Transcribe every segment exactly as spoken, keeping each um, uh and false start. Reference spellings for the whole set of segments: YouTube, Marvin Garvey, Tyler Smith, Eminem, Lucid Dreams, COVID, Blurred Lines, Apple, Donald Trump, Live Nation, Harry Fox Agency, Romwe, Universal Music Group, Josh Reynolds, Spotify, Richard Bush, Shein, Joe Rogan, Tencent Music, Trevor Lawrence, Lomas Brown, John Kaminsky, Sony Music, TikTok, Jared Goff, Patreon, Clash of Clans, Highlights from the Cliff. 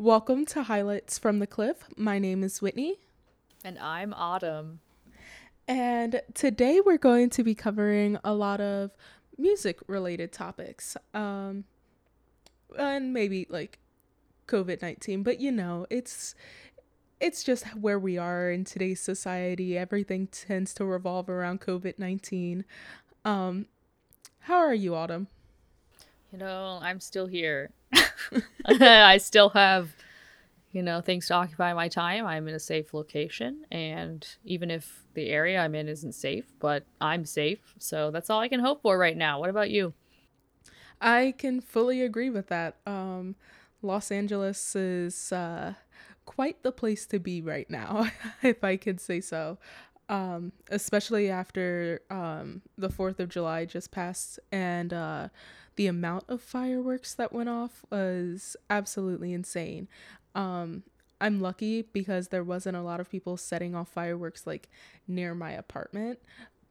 Welcome to Highlights from the Cliff. My name is Whitney. And I'm Autumn. And today we're going to be covering a lot of music-related topics. Um, and maybe like covid nineteen, but you know, it's it's just where we are in today's society. Everything tends to revolve around covid nineteen. Um, how are you, Autumn? You know, I'm still here. I still have, you know, things to occupy my time. I'm in a safe location, and even if the area I'm in isn't safe, but I'm safe, so that's all I can hope for right now. What about you? I can fully agree with that. Um, Los Angeles is uh, quite the place to be right now, if I could say so, um, especially after um, the fourth of July just passed, and uh, the amount of fireworks that went off was absolutely insane. Um, I'm lucky because there wasn't a lot of people setting off fireworks like near my apartment,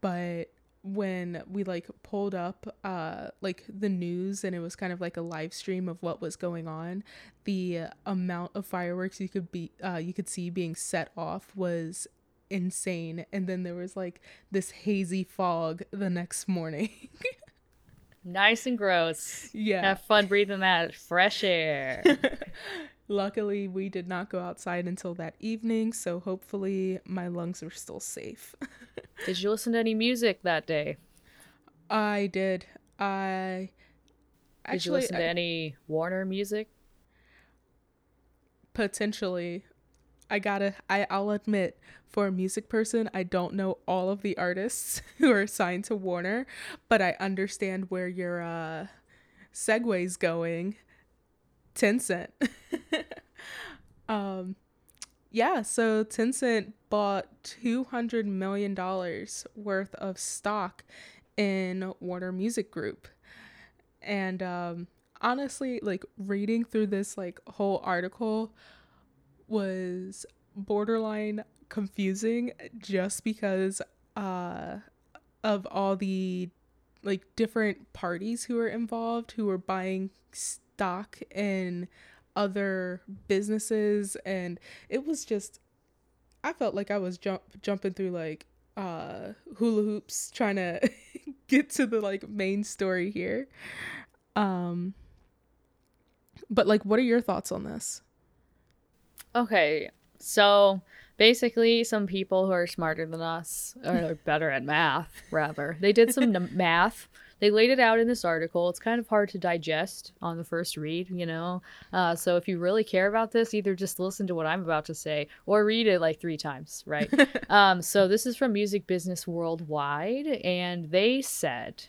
but when we like pulled up uh like the news, and it was kind of like a live stream of what was going on, the amount of fireworks you could be uh you could see being set off was insane. And then there was like this hazy fog the next morning. Nice and gross. Yeah, have fun breathing that fresh air. Luckily we did not go outside until that evening, so hopefully my lungs are still safe. Did you listen to any music that day? I did. I did actually, you listen I, to any Warner music? Potentially. I gotta. I, I'll admit, for a music person, I don't know all of the artists who are assigned to Warner, but I understand where your uh, segue's going. Tencent. um. Yeah, so Tencent bought two hundred million dollars worth of stock in Warner Music Group. And um, honestly, like reading through this like whole article was borderline confusing, just because uh, of all the like different parties who were involved, who were buying stock in other businesses. And it was just, I felt like I was jump jumping through like uh hula hoops trying to get to the like main story here. Um but like, what are your thoughts on this? Okay, so basically some people who are smarter than us, or better at math rather, they did some n- math. They laid it out in this article. It's kind of hard to digest on the first read, you know? Uh, so if you really care about this, either just listen to what I'm about to say or read it like three times, right? um, so this is from Music Business Worldwide, and they said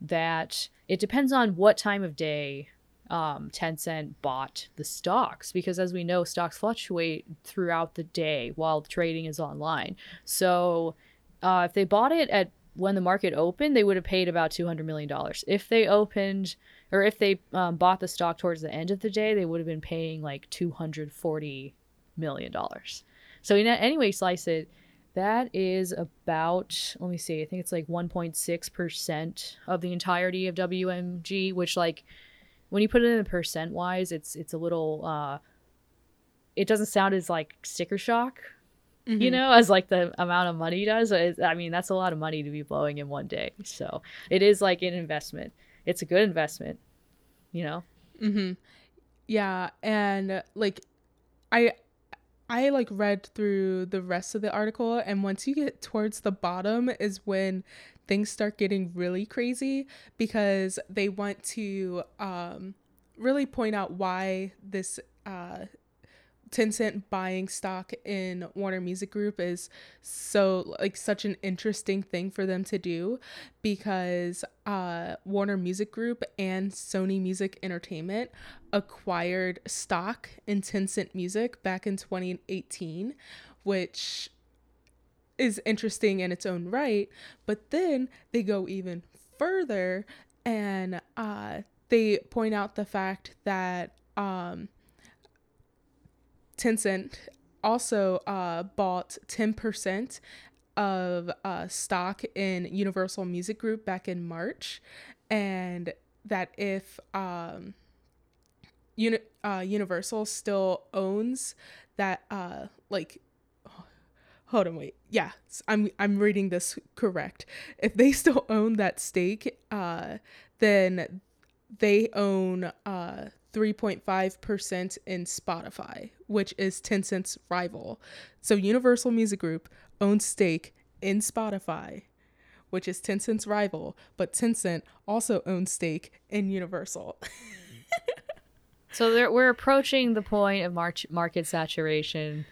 that it depends on what time of day um, Tencent bought the stocks, because as we know, stocks fluctuate throughout the day while trading is online. So uh, if they bought it at when the market opened, they would have paid about two hundred million dollars. If they opened, or if they um, bought the stock towards the end of the day, they would have been paying like two hundred forty million dollars. So in that, anyway, slice it, that is about, let me see, I think it's like one point six percent of the entirety of W M G, which like when you put it in percent wise, it's, it's a little, uh, it doesn't sound as like sticker shock, Mm-hmm. you know, as like the amount of money does. I mean, that's a lot of money to be blowing in one day. So it is like an investment. It's a good investment, you know? Mm-hmm. Yeah. And like, I, I like read through the rest of the article, and once you get towards the bottom is when things start getting really crazy, because they want to um, really point out why this, uh, Tencent buying stock in Warner Music Group is so like such an interesting thing for them to do, because uh, Warner Music Group and Sony Music Entertainment acquired stock in Tencent Music back in twenty eighteen, which is interesting in its own right. But then they go even further, and uh, they point out the fact that um, Tencent also uh, bought ten percent of uh, stock in Universal Music Group back in March, and that if um, Uni- uh, Universal still owns that, uh, like, oh, hold on, wait. Yeah, I'm I'm reading this correct. If they still own that stake, uh, then they own uh, three point five percent in Spotify, which is Tencent's rival. So Universal Music Group owns stake in Spotify, which is Tencent's rival, but Tencent also owns stake in Universal. So there, we're approaching the point of march, market saturation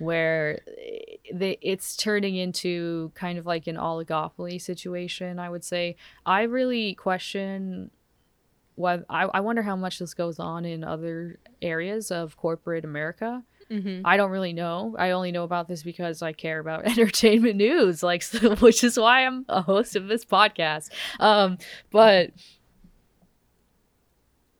where they, it's turning into kind of like an oligopoly situation, I would say. I really question... What, I, I wonder how much this goes on in other areas of corporate America. Mm-hmm. I don't really know. I only know about this because I care about entertainment news, like, so, which is why I'm a host of this podcast. Um, but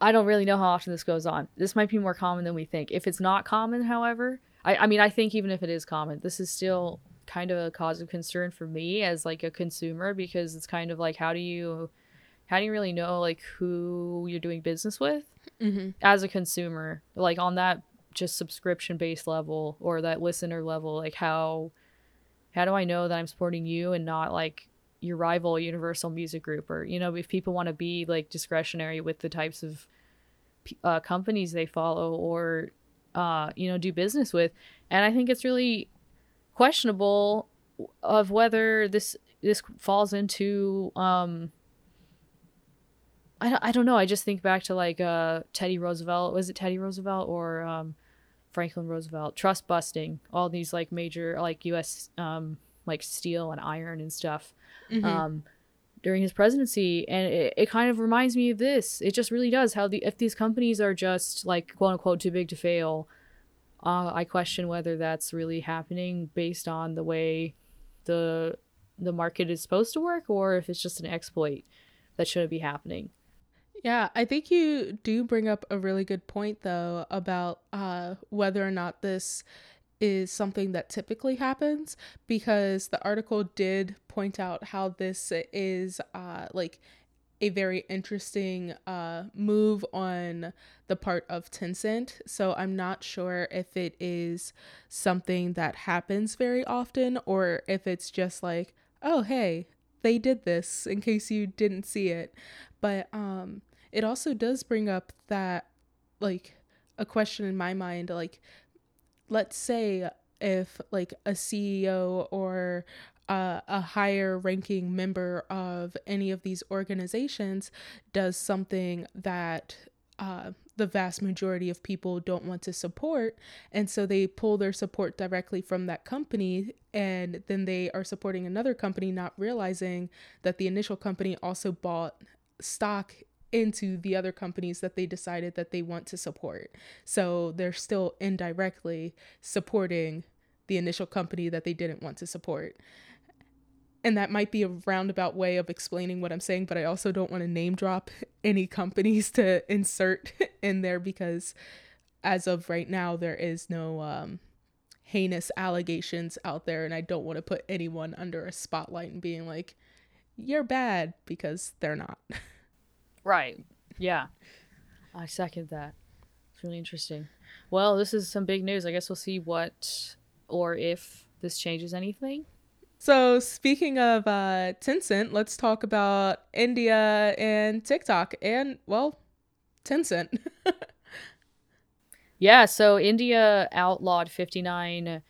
I don't really know how often this goes on. This might be more common than we think. If it's not common, however, I, I mean, I think even if it is common, this is still kind of a cause of concern for me as like a consumer, because it's kind of like, how do you... How do you really know, like, who you're doing business with mm-hmm. as a consumer, like on that just subscription based level or that listener level? Like, how how do I know that I'm supporting you and not like your rival Universal Music Group? Or, you know, if people want to be like discretionary with the types of uh, companies they follow or, uh, you know, do business with. And I think it's really questionable of whether this this falls into... um. I don't know. I just think back to like uh, Teddy Roosevelt. Was it Teddy Roosevelt or um, Franklin Roosevelt? Trust busting. All these like major like U S um, like steel and iron and stuff mm-hmm. um, during his presidency. And it, it kind of reminds me of this. It just really does. How the if these companies are just like quote unquote too big to fail, uh, I question whether that's really happening based on the way the the market is supposed to work, or if it's just an exploit that shouldn't be happening. Yeah, I think you do bring up a really good point, though, about uh, whether or not this is something that typically happens, because the article did point out how this is uh, like a very interesting uh, move on the part of Tencent. So I'm not sure if it is something that happens very often or if it's just like, oh, hey, they did this in case you didn't see it. But um, it also does bring up that, like, a question in my mind, like, let's say if, like, a C E O or uh, a higher ranking member of any of these organizations does something that uh, the vast majority of people don't want to support, and so they pull their support directly from that company, and then they are supporting another company, not realizing that the initial company also bought stock into the other companies that they decided that they want to support. So they're still indirectly supporting the initial company that they didn't want to support. And that might be a roundabout way of explaining what I'm saying, but I also don't want to name drop any companies to insert in there, because as of right now, there is no um, heinous allegations out there, and I don't want to put anyone under a spotlight and being like, you're bad, because they're not. Right. Yeah. I second that. It's really interesting. Well, this is some big news. I guess we'll see what or if this changes anything. So speaking of uh, Tencent, let's talk about India and TikTok and, well, Tencent. Yeah. So India outlawed fifty-nine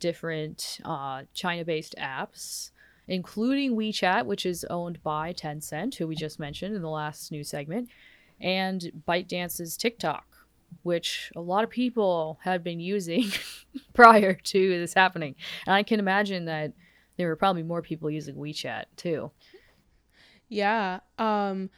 different uh, China-based apps, including WeChat, which is owned by Tencent, who we just mentioned in the last news segment, and ByteDance's TikTok, which a lot of people had been using prior to this happening. And I can imagine that there were probably more people using WeChat too. Yeah. Um,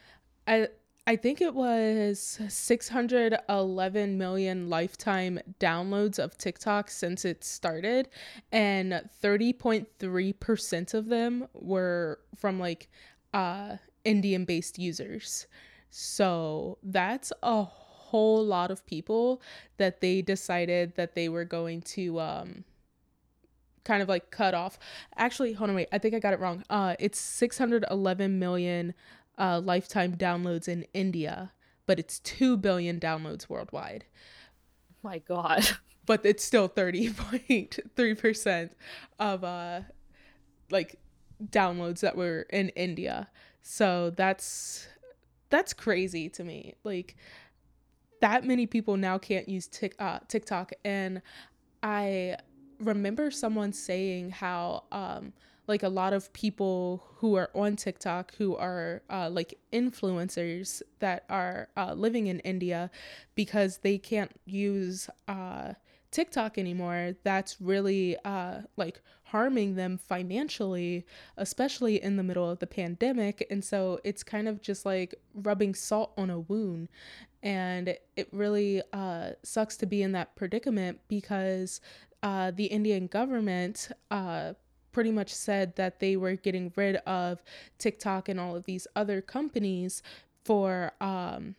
I I think it was six hundred eleven million lifetime downloads of TikTok since it started, and thirty point three percent of them were from like uh, Indian-based users. So that's a whole lot of people that they decided that they were going to um, kind of like cut off. Actually, hold on, wait, I think I got it wrong. Uh, it's six hundred eleven million Uh, lifetime downloads in India, but it's two billion downloads worldwide. My God. But it's still thirty point three percent of uh, like downloads that were in India. So that's that's crazy to me. Like, that many people now can't use tic- uh, TikTok. And I remember someone saying how um, like a lot of people who are on TikTok, who are uh, like influencers that are uh, living in India, because they can't use uh, TikTok anymore, that's really uh, like harming them financially, especially in the middle of the pandemic. And so it's kind of just like rubbing salt on a wound. And it really uh, sucks to be in that predicament, because uh, the Indian government uh, pretty much said that they were getting rid of TikTok and all of these other companies for, um,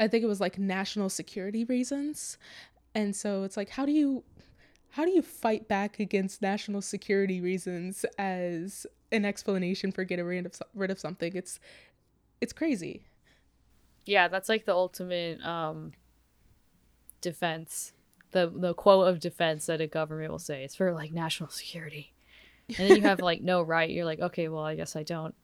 I think it was like national security reasons. And so it's like, how do you, how do you fight back against national security reasons as an explanation for getting rid of, rid of something? It's, it's crazy. Yeah, that's like the ultimate um, defense. The the quote of defense that a government will say is for like national security. And then you have like no right. You're like, okay, well, I guess I don't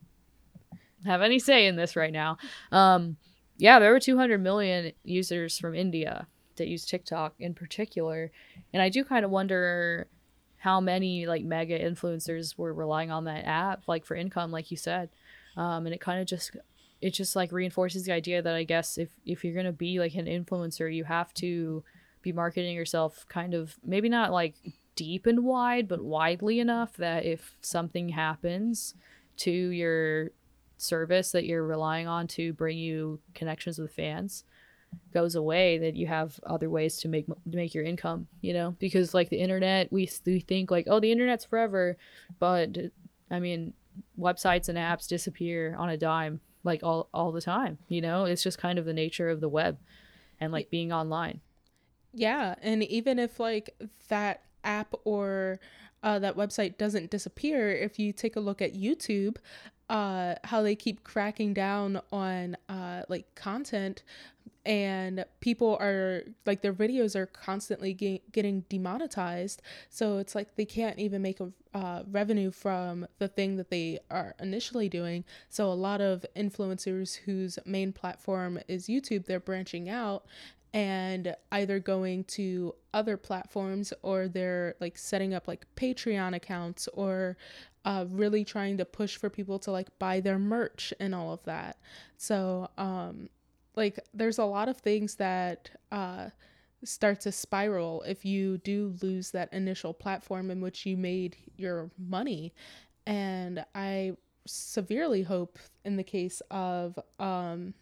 have any say in this right now. Um, yeah, there were two hundred million users from India that use TikTok in particular. And I do kind of wonder how many like mega influencers were relying on that app like for income, like you said. Um, and it kind of just... it just like reinforces the idea that I guess if, if you're going to be like an influencer, you have to be marketing yourself kind of maybe not like deep and wide, but widely enough that if something happens to your service that you're relying on to bring you connections with fans goes away, that you have other ways to make make your income, you know, because like the internet, we, we think like, oh, the internet's forever. But I mean, websites and apps disappear on a dime. Like all, all the time, you know, it's just kind of the nature of the web and like being online. Yeah. And even if like that app or uh, that website doesn't disappear, if you take a look at YouTube, uh, how they keep cracking down on uh, like content, and people are like their videos are constantly ge- getting demonetized. So it's like they can't even make a uh, revenue from the thing that they are initially doing. So a lot of influencers whose main platform is YouTube, they're branching out and either going to other platforms, or they're like setting up like Patreon accounts, or uh, really trying to push for people to like buy their merch and all of that. So, um, like there's a lot of things that uh, start to spiral if you do lose that initial platform in which you made your money. And I severely hope in the case of um,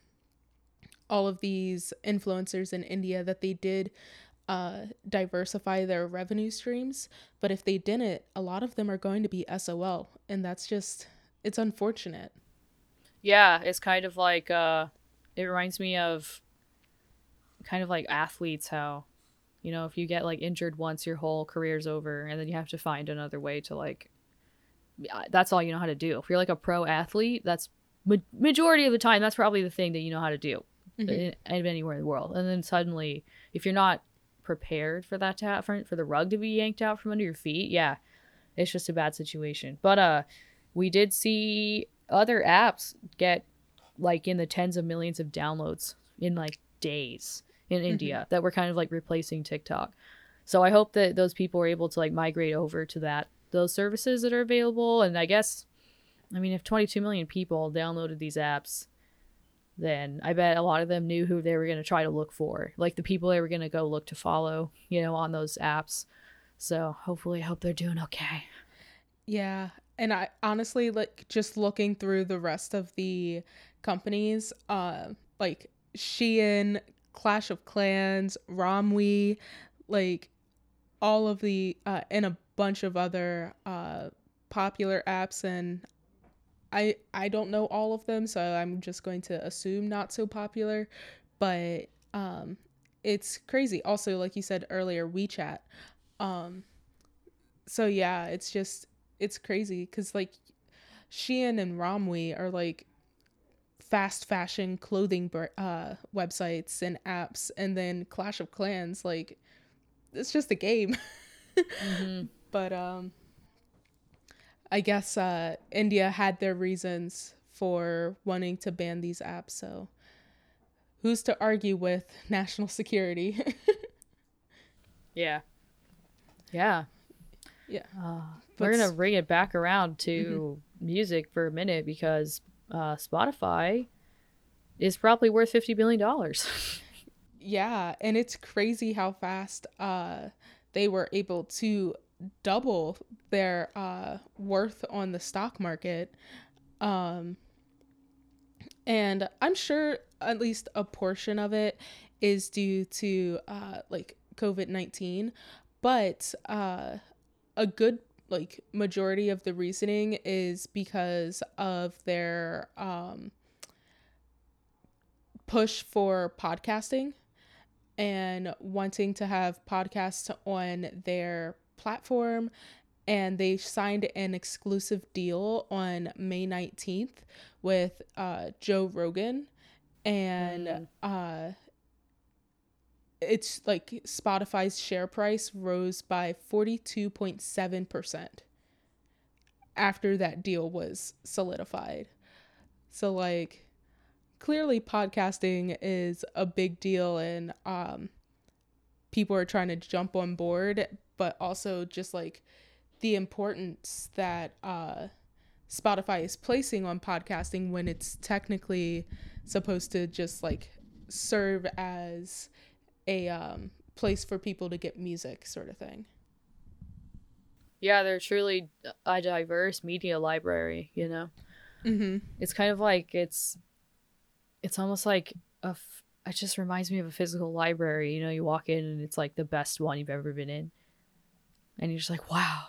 all of these influencers in India that they did uh, diversify their revenue streams. But if they didn't, a lot of them are going to be S O L. And that's just, it's unfortunate. Yeah, it's kind of like... Uh... it reminds me of kind of like athletes, how, you know, if you get like injured once, your whole career's over, and then you have to find another way to like, that's all you know how to do. If you're like a pro athlete, that's ma- majority of the time, that's probably the thing that you know how to do mm-hmm. in, in anywhere in the world. And then suddenly, if you're not prepared for that to happen, for the rug to be yanked out from under your feet, yeah, it's just a bad situation. But uh, we did see other apps get like in the tens of millions of downloads in like days in mm-hmm. India that were kind of like replacing TikTok. So I hope that those people are able to like migrate over to that, those services that are available. And I guess, I mean, if twenty-two million people downloaded these apps, then I bet a lot of them knew who they were going to try to look for, like the people they were going to go look to follow, you know, on those apps. So hopefully I hope they're doing okay. Yeah. And I honestly, like just looking through the rest of the companies, uh, like Shein, Clash of Clans, Romwe, like all of the, uh, and a bunch of other uh, popular apps. And I, I don't know all of them, so I'm just going to assume not so popular, but um, it's crazy. Also, like you said earlier, WeChat. Um, so yeah, it's just, it's crazy because like Shein and Romwe are like fast fashion clothing uh, websites and apps, and then Clash of Clans. Like, it's just a game. Mm-hmm. But um, I guess uh, India had their reasons for wanting to ban these apps. So who's to argue with national security? Yeah. Yeah. Yeah. Uh, we're going to bring it back around to mm-hmm. music for a minute, because uh, Spotify is probably worth fifty billion dollars. Yeah. And it's crazy how fast uh, they were able to double their uh, worth on the stock market. Um, and I'm sure at least a portion of it is due to uh, like covid nineteen, but uh, a good like majority of the reasoning is because of their um, push for podcasting and wanting to have podcasts on their platform. And they signed an exclusive deal on May nineteenth with uh, Joe Rogan. And mm. uh, it's like Spotify's share price rose by forty-two point seven percent after that deal was solidified. So, like, clearly podcasting is a big deal, and um, people are trying to jump on board, but also just like the importance that uh, Spotify is placing on podcasting when it's technically supposed to just like serve as a um, place for people to get music, sort of thing. Yeah, they're truly a diverse media library, you know? Mm-hmm. It's kind of like, it's it's almost like, a f- it just reminds me of a physical library. You know, you walk in and it's like the best one you've ever been in. And you're just like, wow.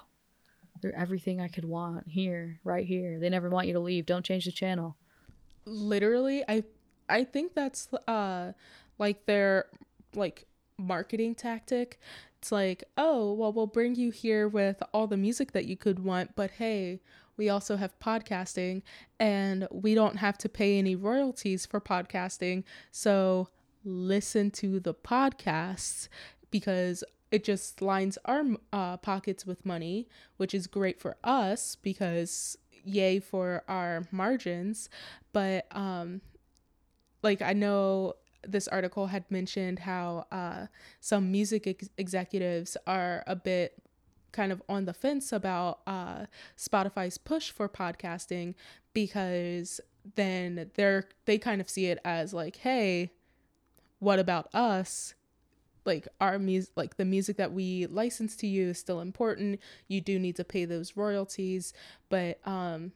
They're everything I could want here, right here. They never want you to leave. Don't change the channel. Literally, I I think that's uh like their like marketing tactic. It's like, oh, well, we'll bring you here with all the music that you could want, but hey, we also have podcasting, and we don't have to pay any royalties for podcasting. So listen to the podcasts, because it just lines our uh, pockets with money, which is great for us because yay for our margins. But um, like, I know this article had mentioned how uh, some music ex- executives are a bit kind of on the fence about uh, Spotify's push for podcasting, because then they're they kind of see it as like, hey, what about us? Like our music, like the music that we license to you is still important. You do need to pay those royalties, but um,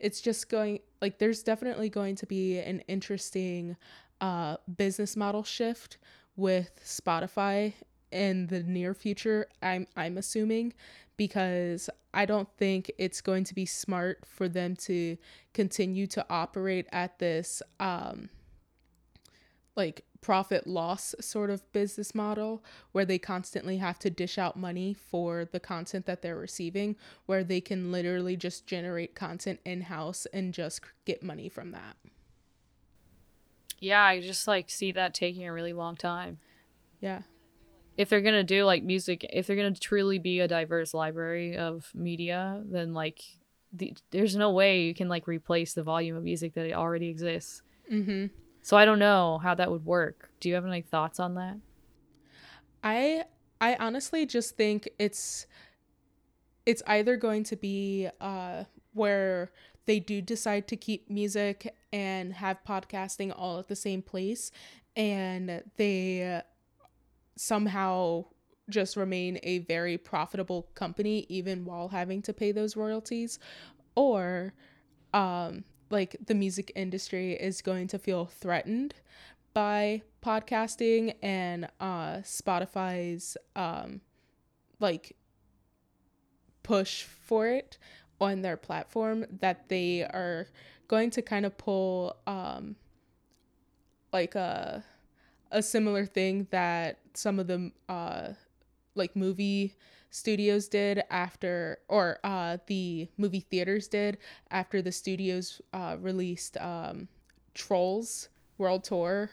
it's just going like there's definitely going to be an interesting uh, business model shift with Spotify in the near future. I'm I'm assuming, because I don't think it's going to be smart for them to continue to operate at this um, like. profit loss sort of business model where they constantly have to dish out money for the content that they're receiving, where they can literally just generate content in-house and just get money from that. Yeah, I just like see that taking a really long time. Yeah. If they're gonna do like music, if they're gonna truly be a diverse library of media, then like the, there's no way you can like replace the volume of music that already exists. Mm-hmm. So I don't know how that would work. Do you have any thoughts on that? I I honestly just think it's it's either going to be uh, where they do decide to keep music and have podcasting all at the same place, and they somehow just remain a very profitable company even while having to pay those royalties, or um like the music industry is going to feel threatened by podcasting and uh, Spotify's um, like push for it on their platform, that they are going to kind of pull um, like a a similar thing that some of the uh, like movie studios did after, or uh, the movie theaters did after the studios uh, released um, Trolls World Tour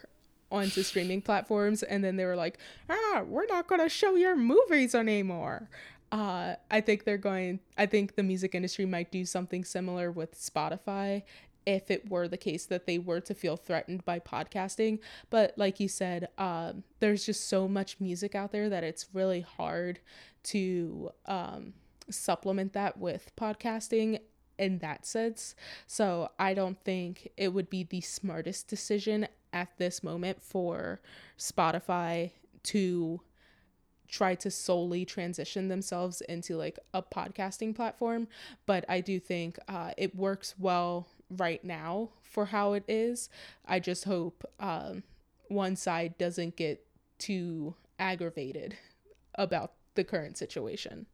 onto streaming platforms, and then they were like, ah, we're not gonna show your movies anymore. Uh, I think they're going, I think the music industry might do something similar with Spotify if it were the case that they were to feel threatened by podcasting. But like you said, um, there's just so much music out there that it's really hard to um, supplement that with podcasting in that sense. So I don't think it would be the smartest decision at this moment for Spotify to try to solely transition themselves into like a podcasting platform. But I do think uh, it works well right now for how it is. I just hope um, one side doesn't get too aggravated about the current situation.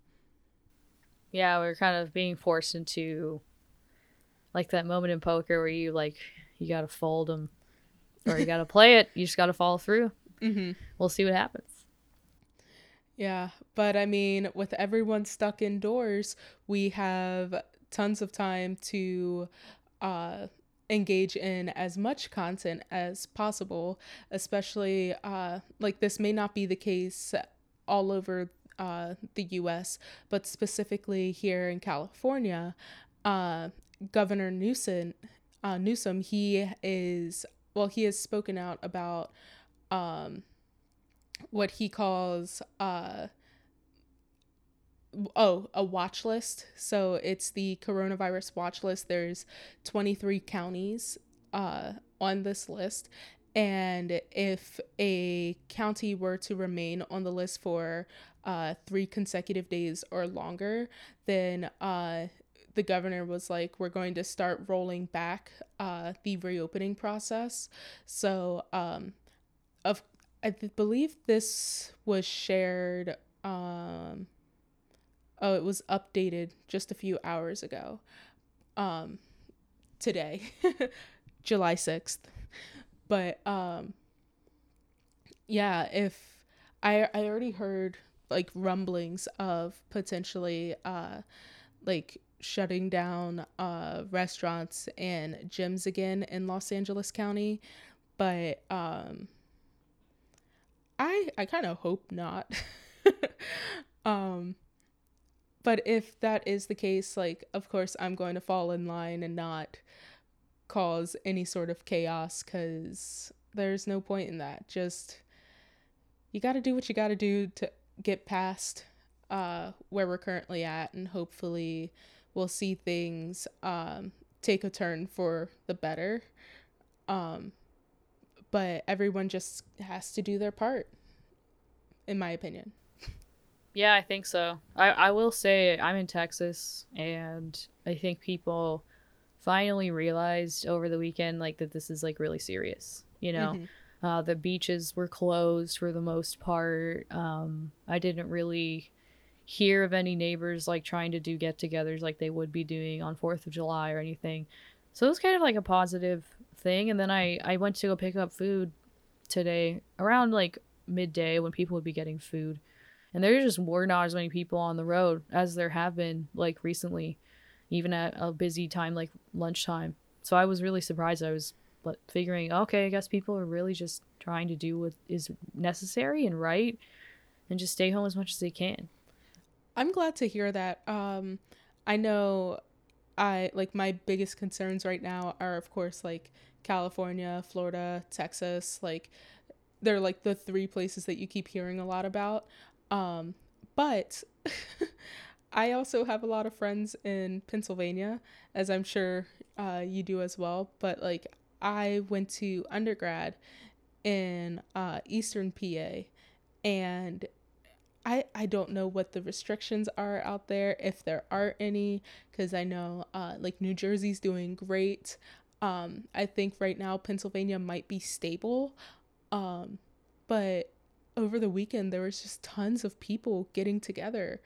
Yeah, we're kind of being forced into like that moment in poker where you like, you got to fold them or you got to play it. You just got to follow through. Mm-hmm. We'll see what happens. Yeah, but I mean, with everyone stuck indoors, we have tons of time to uh, engage in as much content as possible, especially uh, like this may not be the case all over uh, the U S, but specifically here in California, uh, Governor Newsom, uh, Newsom, he is, well, he has spoken out about um what he calls uh oh a watch list. So it's the coronavirus watch list. There's twenty-three counties uh on this list, and if a county were to remain on the list for uh three consecutive days or longer, then uh the governor was like, we're going to start rolling back uh the reopening process. So um of I th- believe this was shared, um, oh, it was updated just a few hours ago, um, today, July sixth. But, um, yeah, if I, I already heard like rumblings of potentially, uh, like shutting down, uh, restaurants and gyms again in Los Angeles County. But, um, I, I kind of hope not. um, but if that is the case, like, of course, I'm going to fall in line and not cause any sort of chaos, because there's no point in that. Just, you got to do what you got to do to get past uh, where we're currently at, and hopefully we'll see things um, take a turn for the better. Um But everyone just has to do their part, in my opinion. Yeah, I think so. I, I will say I'm in Texas, and I think people finally realized over the weekend like that this is like really serious. You know, mm-hmm. uh, the beaches were closed for the most part. Um, I didn't really hear of any neighbors like trying to do get-togethers like they would be doing on fourth of July or anything. So it was kind of like a positive thing. And then I, I went to go pick up food today around like midday when people would be getting food, and there just were not as many people on the road as there have been like recently, even at a busy time like lunchtime. So I was really surprised. I was like, figuring, okay, I guess people are really just trying to do what is necessary and right and just stay home as much as they can. I'm glad to hear that. Um, I know I like my biggest concerns right now are, of course, like California, Florida, Texas. Like they're like the three places that you keep hearing a lot about. Um, but I also have a lot of friends in Pennsylvania, as I'm sure uh, you do as well. But like I went to undergrad in uh, Eastern P A, and I, I don't know what the restrictions are out there, if there are any, because I know uh, like New Jersey's doing great. Um, I think right now Pennsylvania might be stable, um, but over the weekend there was just tons of people getting together,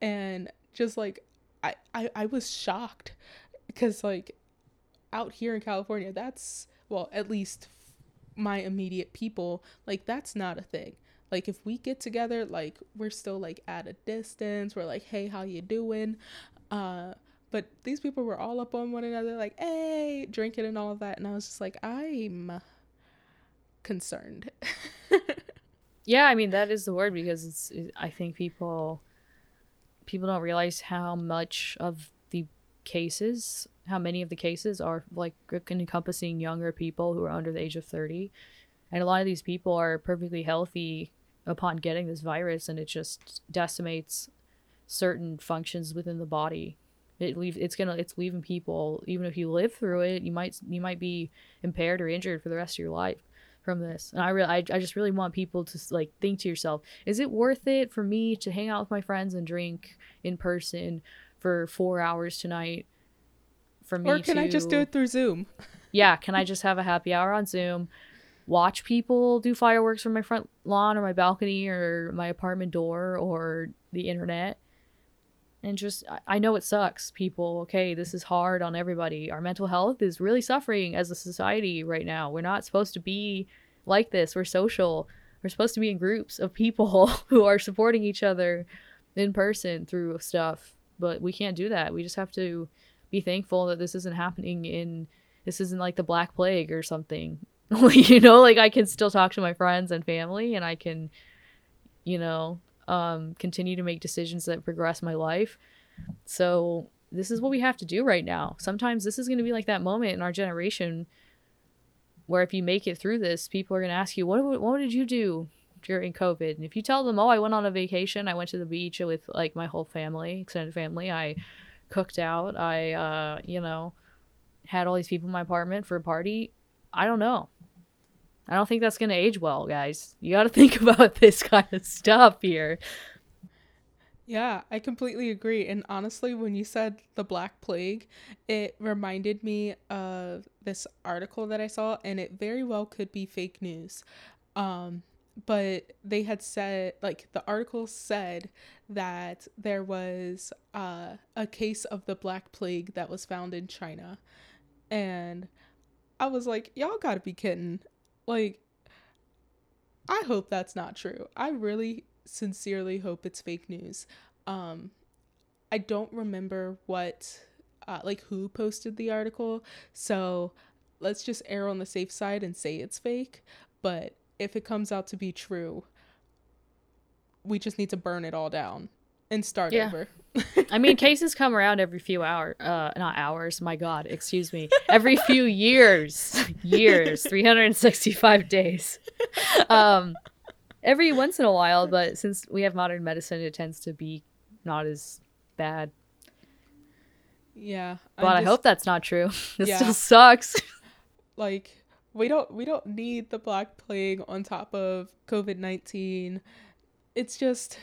and just like I, I, I was shocked, because like out here in California, that's, well, at least my immediate people, like that's not a thing. Like if we get together, like we're still like at a distance. We're like, hey, how you doing? Uh, But these people were all up on one another, like, hey, drinking and all of that. And I was just like, I'm concerned. Yeah, I mean, that is the word, because it's, it, I think people people don't realize how much of the cases, how many of the cases are like encompassing younger people who are under the age of thirty. And a lot of these people are perfectly healthy upon getting this virus, and it just decimates certain functions within the body. It leave it's gonna it's leaving people, even if you live through it, you might you might be impaired or injured for the rest of your life from this. And I really I, I just really want people to like think to yourself, is it worth it for me to hang out with my friends and drink in person for four hours tonight? For me, or can to, I just do it through Zoom? Yeah, can I just have a happy hour on Zoom? Watch people do fireworks from my front lawn or my balcony or my apartment door or the internet. And just, I know it sucks, people. Okay, this is hard on everybody. Our mental health is really suffering as a society right now. We're not supposed to be like this. We're social. We're supposed to be in groups of people who are supporting each other in person through stuff. But we can't do that. We just have to be thankful that this isn't happening in, this isn't like the Black Plague or something. You know, like, I can still talk to my friends and family, and I can, you know... Um, continue to make decisions that progress my life. So this is what we have to do right now. Sometimes this is going to be like that moment in our generation where if you make it through this, people are going to ask you, what, what did you do during COVID? And if you tell them, oh, I went on a vacation, I went to the beach with like my whole family, extended family, I cooked out, I uh, you know, had all these people in my apartment for a party, I don't know. I don't think that's going to age well, guys. You got to think about this kind of stuff here. Yeah, I completely agree. And honestly, when you said the Black Plague, it reminded me of this article that I saw, and it very well could be fake news. Um, but they had said, like, the article said that there was uh, a case of the Black Plague that was found in China. And I was like, y'all got to be kidding. Like, I hope that's not true. I really sincerely hope it's fake news. Um, I don't remember what, uh, like, who posted the article. So let's just err on the safe side and say it's fake. But if it comes out to be true, we just need to burn it all down and start yeah. over. I mean, cases come around every few hours, uh, not hours, my God, excuse me, every few years, years, three hundred sixty-five days, um, every once in a while. But since we have modern medicine, it tends to be not as bad. Yeah. I'm but just, I hope that's not true. This yeah. still sucks. Like, we don't, we don't need the Black Plague on top of COVID nineteen. It's just...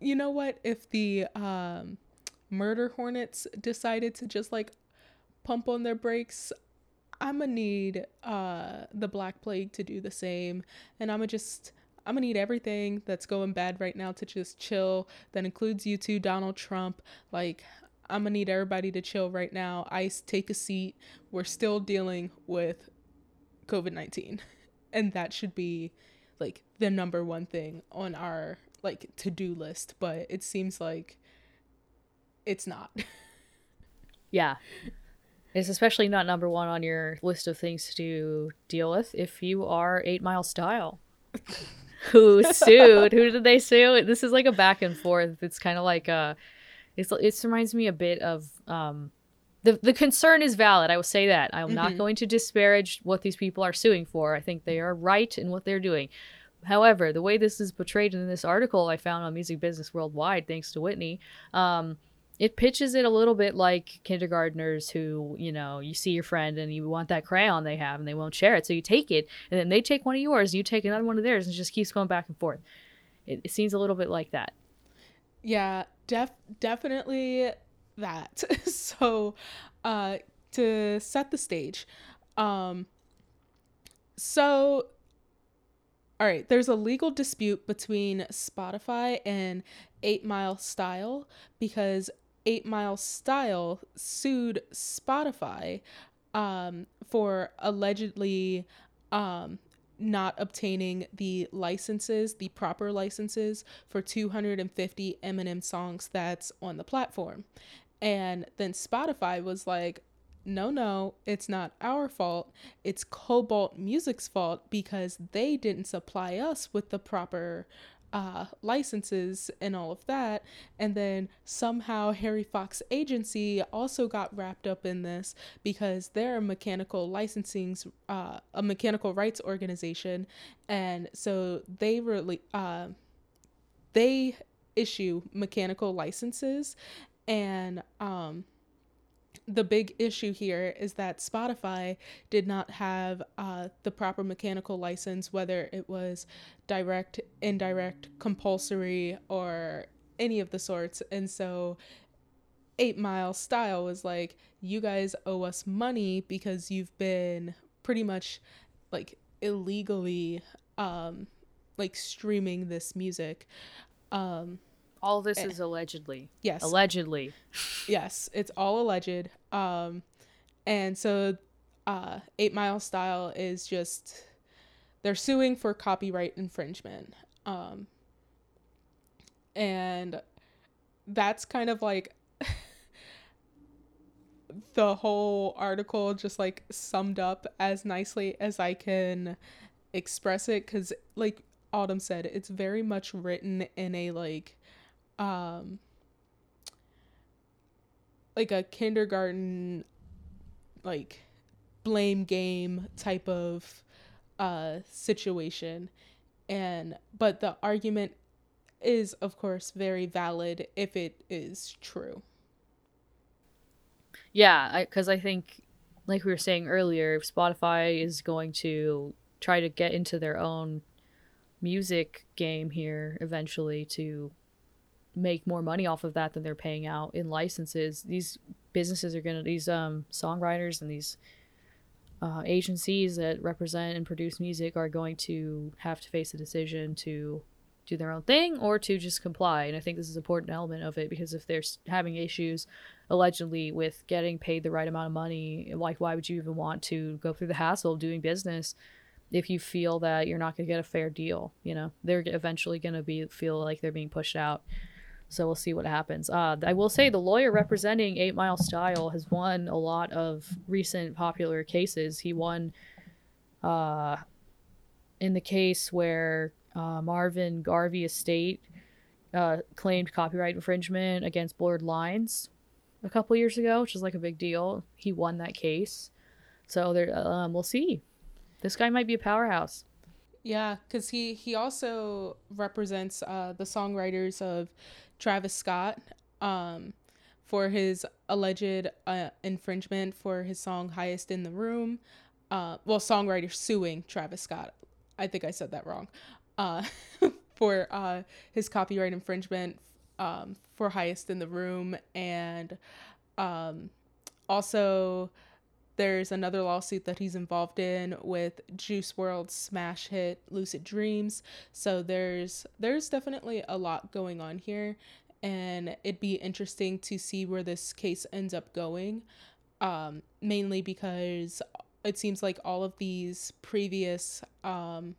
You know what? If the um, murder hornets decided to just like pump on their brakes, I'm gonna need uh, the Black Plague to do the same. And I'm gonna just, I'm gonna need everything that's going bad right now to just chill. That includes you too, Donald Trump. Like, I'm gonna need everybody to chill right now. ICE, take a seat. We're still dealing with COVID nineteen. And that should be like the number one thing on our like to-do list, but it seems like it's not. Yeah, it's especially not number one on your list of things to deal with if you are Eight Mile Style, who sued who did they sue? This is like a back and forth. It's kind of like uh it's it reminds me a bit of um the the concern is valid. I will say that I'm mm-hmm. not going to disparage what these people are suing for. I think they are right in what they're doing. However, the way this is portrayed in this article I found on Music Business Worldwide, thanks to Whitney, um, it pitches it a little bit like kindergartners who, you know, you see your friend and you want that crayon they have and they won't share it. So you take it, and then they take one of yours, and you take another one of theirs, and it just keeps going back and forth. It, it seems a little bit like that. Yeah, def- definitely that. So uh, to set the stage, um, so... All right, there's a legal dispute between Spotify and Eight Mile Style because Eight Mile Style sued Spotify um, for allegedly um, not obtaining the licenses, the proper licenses for two hundred fifty Eminem songs that's on the platform. And then Spotify was like, no, no, it's not our fault. It's Cobalt Music's fault because they didn't supply us with the proper uh, licenses and all of that. And then somehow Harry Fox Agency also got wrapped up in this because they're a mechanical licensing, uh, a mechanical rights organization. And so they really, uh, they issue mechanical licenses. And um, the big issue here is that Spotify did not have uh, the proper mechanical license, whether it was direct, indirect, compulsory, or any of the sorts. And so Eight Mile Style was like, you guys owe us money because you've been pretty much like illegally um, like streaming this music. Um All this is allegedly. Yes. Allegedly. Yes, it's all alleged. Um, and so uh, Eight Mile Style is just, they're suing for copyright infringement. Um, and that's kind of like the whole article just like summed up as nicely as I can express it. Because like Autumn said, it's very much written in a like, um like a kindergarten like blame game type of uh situation, and but the argument is of course very valid if it is true. Yeah, I, 'cause I think like we were saying earlier, if Spotify is going to try to get into their own music game here eventually to make more money off of that than they're paying out in licenses, these businesses are gonna, these um songwriters and these uh agencies that represent and produce music are going to have to face a decision to do their own thing or to just comply. And I think this is an important element of it, because if they're having issues allegedly with getting paid the right amount of money, like why would you even want to go through the hassle of doing business if you feel that you're not gonna get a fair deal? You know, they're eventually gonna be feel like they're being pushed out. So we'll see what happens. Uh, I will say the lawyer representing Eight Mile Style has won a lot of recent popular cases. He won uh, in the case where uh, Marvin Garvey estate uh, claimed copyright infringement against Blurred Lines a couple years ago, which is like a big deal. He won that case. So there, um, we'll see. This guy might be a powerhouse. Yeah, because he, he also represents uh, the songwriters of Travis Scott um, for his alleged uh, infringement for his song Highest in the Room. Uh, well, songwriter suing Travis Scott. I think I said that wrong. Uh, for uh, his copyright infringement um, for Highest in the Room. And um, also... there's another lawsuit that he's involved in with Juice world's smash hit Lucid Dreams. So there's there's definitely a lot going on here, and it'd be interesting to see where this case ends up going, um, mainly because it seems like all of these previous um,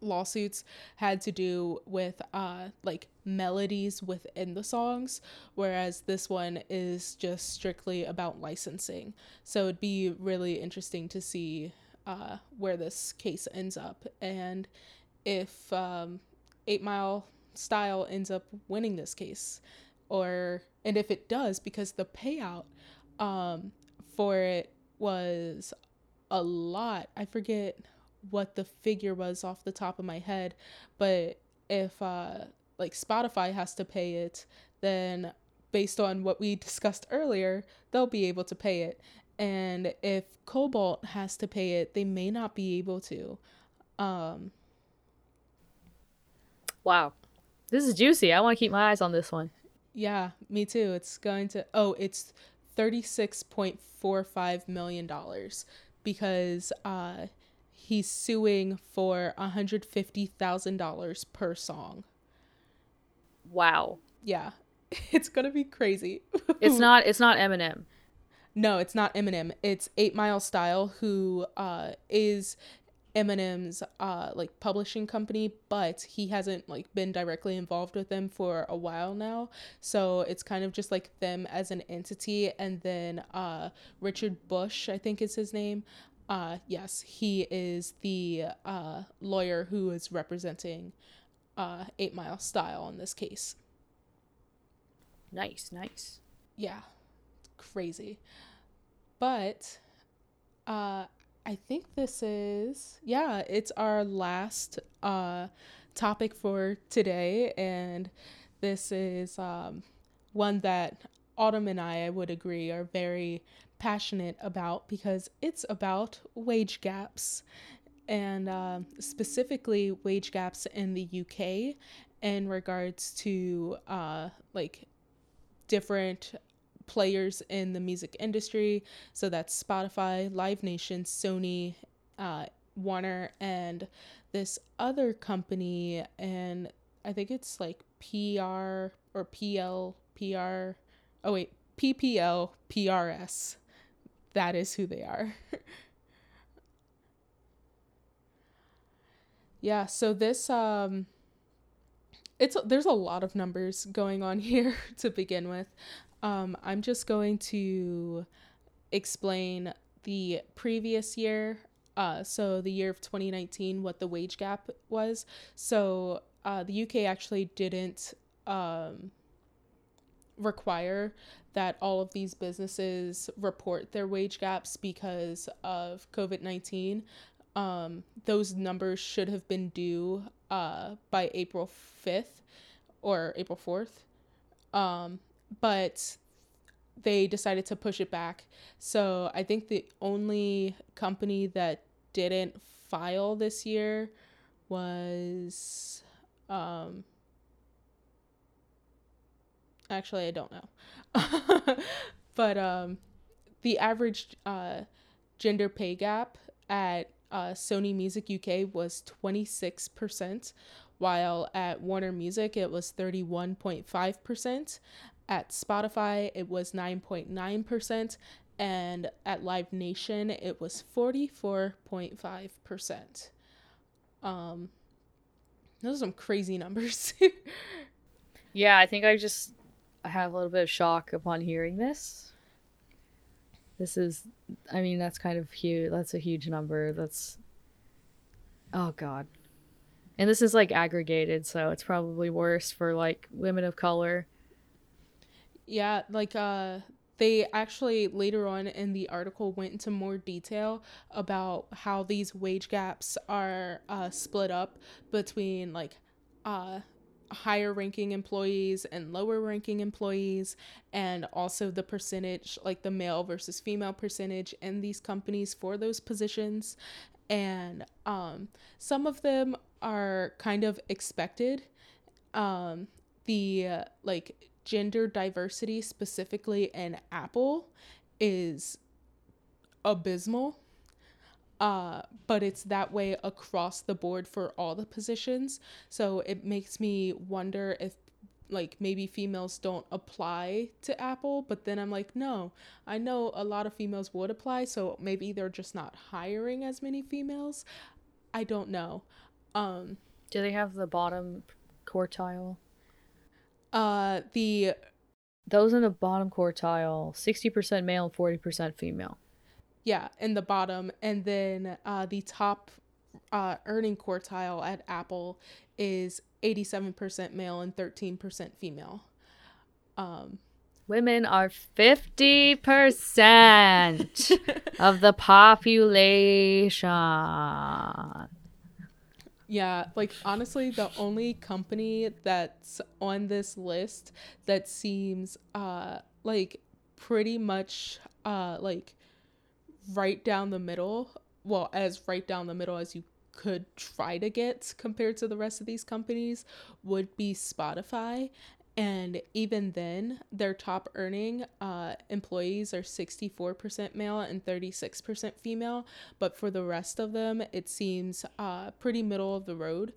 lawsuits had to do with uh, like melodies within the songs, whereas this one is just strictly about licensing. So it'd be really interesting to see uh, where this case ends up, and if um, Eight Mile Style ends up winning this case, or and if it does, because the payout um, for it was a lot. I forget what the figure was off the top of my head, but if uh like Spotify has to pay it, then based on what we discussed earlier, they'll be able to pay it, and if Cobalt has to pay it, they may not be able to. Um wow, this is juicy. I want to keep my eyes on this one. Yeah, me too. It's going to oh it's thirty-six point four five million dollars, because uh he's suing for one hundred fifty thousand dollars per song. Wow. Yeah. It's going to be crazy. It's not it's not Eminem. No, it's not Eminem. It's Eight Mile Style, who uh, is Eminem's uh like publishing company, but he hasn't like been directly involved with them for a while now, so it's kind of just like them as an entity. And then uh Richard Bush, I think is his name, uh yes, he is the uh lawyer who is representing uh Eight Mile Style on this case. Nice, nice. Yeah, crazy. But uh I think this is, yeah, it's our last uh, topic for today. And this is um, one that Autumn and I, I would agree, are very passionate about, because it's about wage gaps, and uh, specifically wage gaps in the U K in regards to uh, like different players in the music industry. So that's Spotify, Live Nation, Sony, uh, Warner, and this other company, and I think it's like P R or P L P R, oh wait, P P L P R S, that is who they are. Yeah, so this um it's there's a lot of numbers going on here to begin with. Um, I'm just going to explain the previous year, uh, so the year of twenty nineteen, what the wage gap was. So uh, the U K actually didn't um, require that all of these businesses report their wage gaps because of COVID nineteen. Um, those numbers should have been due uh, by April fifth or April fourth. Um, but they decided to push it back. So I think the only company that didn't file this year was, um, actually, I don't know, but, um, the average, uh, gender pay gap at, uh, Sony Music U K was twenty-six percent, while at Warner Music, it was thirty-one point five percent. At Spotify, it was nine point nine percent, and at Live Nation, it was forty-four point five percent. Um, those are some crazy numbers. Yeah, I think I just I have a little bit of shock upon hearing this. This is, I mean, that's kind of huge. That's a huge number. That's, oh God. And this is like aggregated, so it's probably worse for like women of color. Yeah, like uh, they actually later on in the article went into more detail about how these wage gaps are uh, split up between like uh, higher ranking employees and lower ranking employees, and also the percentage, like the male versus female percentage in these companies for those positions. And um, some of them are kind of expected. Um, the uh, like gender diversity, specifically in Apple, is abysmal, uh, but it's that way across the board for all the positions. So it makes me wonder if like maybe females don't apply to Apple, but then I'm like, no, I know a lot of females would apply, so maybe they're just not hiring as many females. I don't know. Um, do they have the bottom quartile? Uh, the those in the bottom quartile, sixty percent male and forty percent female. Yeah, in the bottom. And then uh, the top uh, earning quartile at Apple is eighty-seven percent male and thirteen percent female. Um, Women are fifty percent of the population. Yeah, like honestly, the only company that's on this list that seems uh like pretty much uh like right down the middle, well, as right down the middle as you could try to get compared to the rest of these companies, would be Spotify. And even then, their top earning uh, employees are sixty-four percent male and thirty-six percent female. But for the rest of them, it seems uh, pretty middle of the road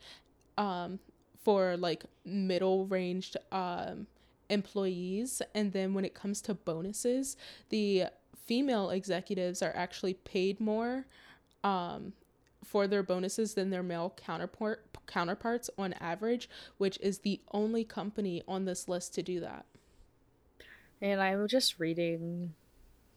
um, for like middle ranged um, employees. And then when it comes to bonuses, the female executives are actually paid more um, for their bonuses than their male counterpart counterparts on average, which is the only company on this list to do that. And I'm just reading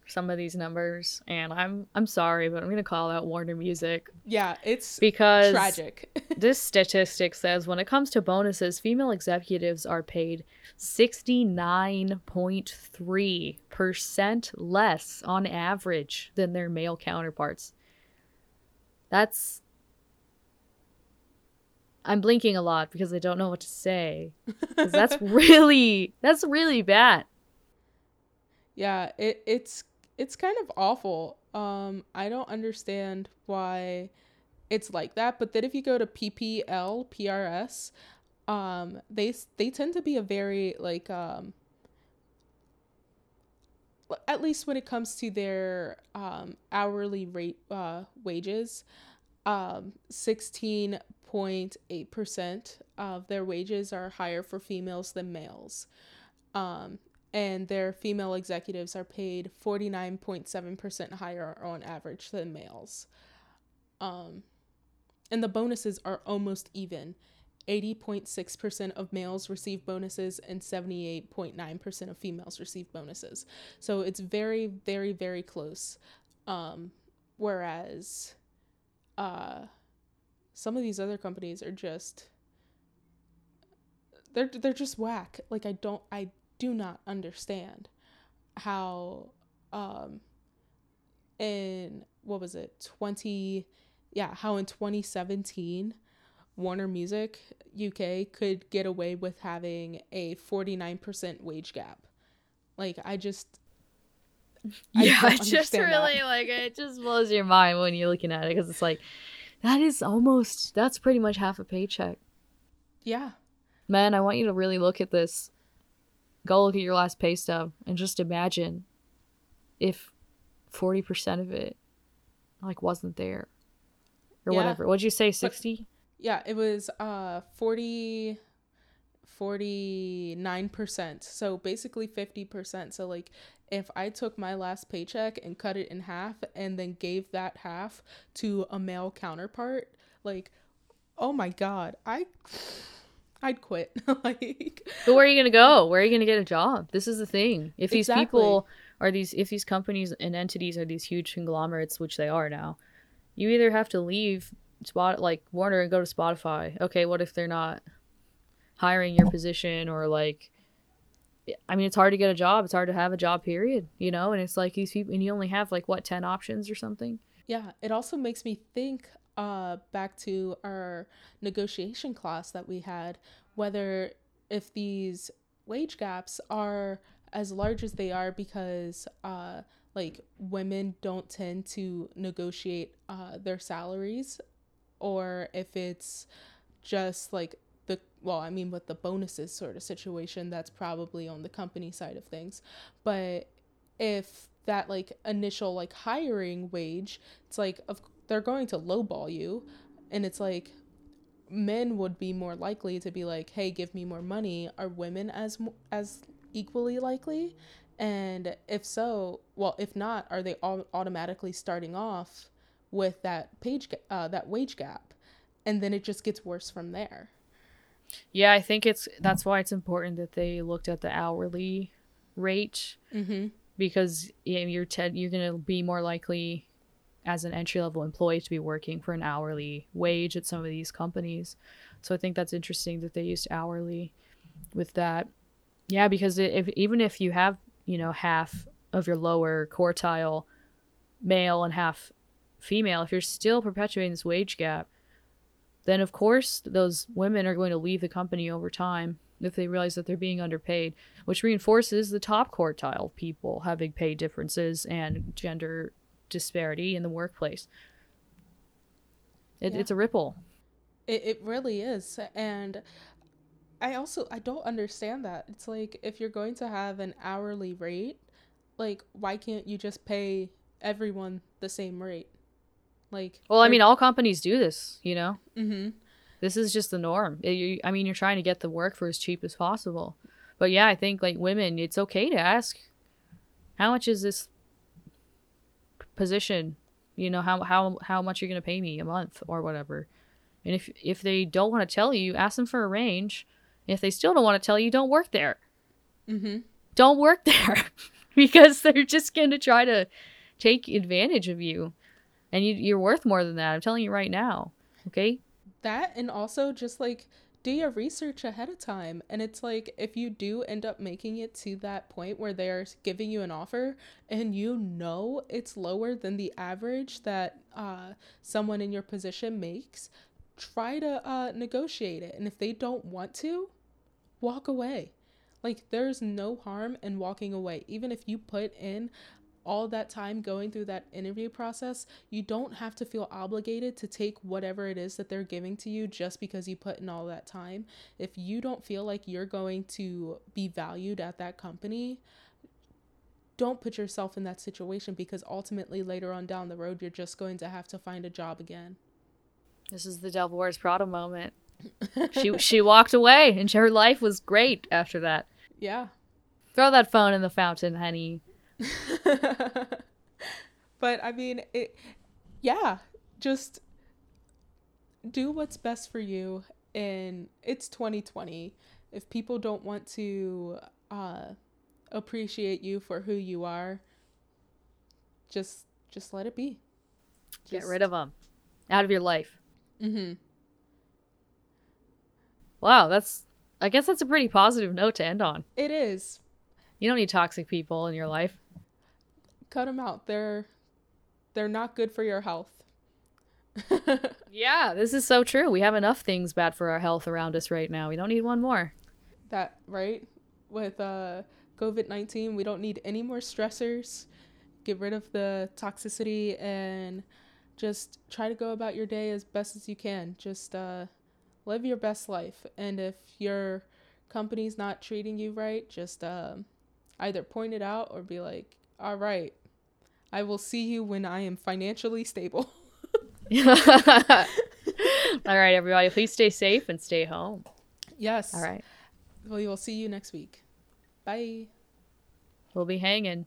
some of these numbers, and I'm I'm sorry, but I'm gonna call out Warner Music. Yeah, it's because tragic. This statistic says when it comes to bonuses, female executives are paid sixty-nine point three percent less on average than their male counterparts. That's I'm blinking a lot because I don't know what to say. 'Cause that's really that's really bad. Yeah, it it's it's kind of awful. Um, I don't understand why it's like that. But then if you go to P P L P R S, um, they they tend to be a very like um, at least when it comes to their um, hourly rate uh, wages, um, sixteen point eight percent of their wages are higher for females than males. Um, and their female executives are paid forty-nine point seven percent higher on average than males. Um, and the bonuses are almost even. eighty point six percent of males receive bonuses and seventy-eight point nine percent of females receive bonuses. So it's very, very, very close. Um, whereas uh, some of these other companies are just, they're, they're just whack. Like I don't, I do not understand how um in what was it twenty yeah how in twenty seventeen Warner Music U K could get away with having a forty-nine percent wage gap. Like I just I yeah it just really that. Like it just blows your mind when you're looking at it, because it's like that is almost that's pretty much half a paycheck. Yeah, man, I want you to really look at this. Go look at your last pay stub and just imagine if forty percent of it like wasn't there or yeah. whatever. What'd you say, sixty? But, yeah, it was uh forty, forty-nine percent. So basically fifty percent. So like if I took my last paycheck and cut it in half and then gave that half to a male counterpart, like, oh my God, I... I'd quit. Like, but where are you gonna go? Where are you gonna get a job? This is the thing. If these exactly. people are these, if these companies and entities are these huge conglomerates, which they are now, you either have to leave Spot like Warner and go to Spotify. Okay, what if they're not hiring your position? Or like, I mean, it's hard to get a job. It's hard to have a job, period. You know, and it's like these people, and you only have like what ten options or something. Yeah, it also makes me think. Uh, back to our negotiation class that we had, whether if these wage gaps are as large as they are because uh, like women don't tend to negotiate uh, their salaries, or if it's just like the, well, I mean with the bonuses sort of situation, that's probably on the company side of things. But if that like initial like hiring wage, it's like, of course, they're going to lowball you, and it's like men would be more likely to be like, hey, give me more money. Are women as as equally likely? And if so, well, if not, are they all automatically starting off with that page uh, that wage gap? And then it just gets worse from there. Yeah, I think it's that's why it's important that they looked at the hourly rate, mm-hmm. because you're te- you're gonna be more likely as an entry-level employee to be working for an hourly wage at some of these companies. So I think that's interesting that they used hourly with that. Yeah, because if, even if you have, you know, half of your lower quartile male and half female, if you're still perpetuating this wage gap, then of course those women are going to leave the company over time if they realize that they're being underpaid, which reinforces the top quartile people having pay differences and gender disparity in the workplace. It, yeah. It's a ripple. It, it really is. And I also, I don't understand that. It's like, if you're going to have an hourly rate, like, why can't you just pay everyone the same rate? Like, well, I mean, all companies do this, you know? Mm-hmm. This is just the norm. It, you, I mean, you're trying to get the work for as cheap as possible. But yeah, I think like women, it's okay to ask, how much is this position you know, how how how much you're gonna pay me a month or whatever. And if if they don't want to tell you, ask them for a range. And if they still don't want to tell you, don't work there. Mm-hmm. Don't work there because they're just gonna try to take advantage of you, and you, you're worth more than that. I'm telling you right now. Okay. That, and also just like, do your research ahead of time. And it's like, if you do end up making it to that point where they're giving you an offer and you know it's lower than the average that uh, someone in your position makes, try to uh, negotiate it. And if they don't want to, walk away. Like, there's no harm in walking away. Even if you put in all that time going through that interview process, you don't have to feel obligated to take whatever it is that they're giving to you just because you put in all that time. If you don't feel like you're going to be valued at that company, don't put yourself in that situation, because ultimately later on down the road, you're just going to have to find a job again. This is the Devil Wears Prada moment. she she walked away and her life was great after that. Yeah. Throw that phone in the fountain, honey. But I mean, it, yeah, just do what's best for you. And it's twenty twenty. If people don't want to uh, appreciate you for who you are, just just let it be. Just... Get rid of them. Out of your life. Mm-hmm. Wow, that's, I guess that's a pretty positive note to end on. It is. You don't need toxic people in your life. Cut them out. They're they're not good for your health. Yeah, this is so true. We have enough things bad for our health around us right now. We don't need one more. That, right? With uh, covid nineteen, we don't need any more stressors. Get rid of the toxicity and just try to go about your day as best as you can. Just uh, live your best life. And if your company's not treating you right, just uh, either point it out or be like, all right, I will see you when I am financially stable. All right, everybody, please stay safe and stay home. Yes. All right. Well, we will see you next week. Bye. We'll be hanging.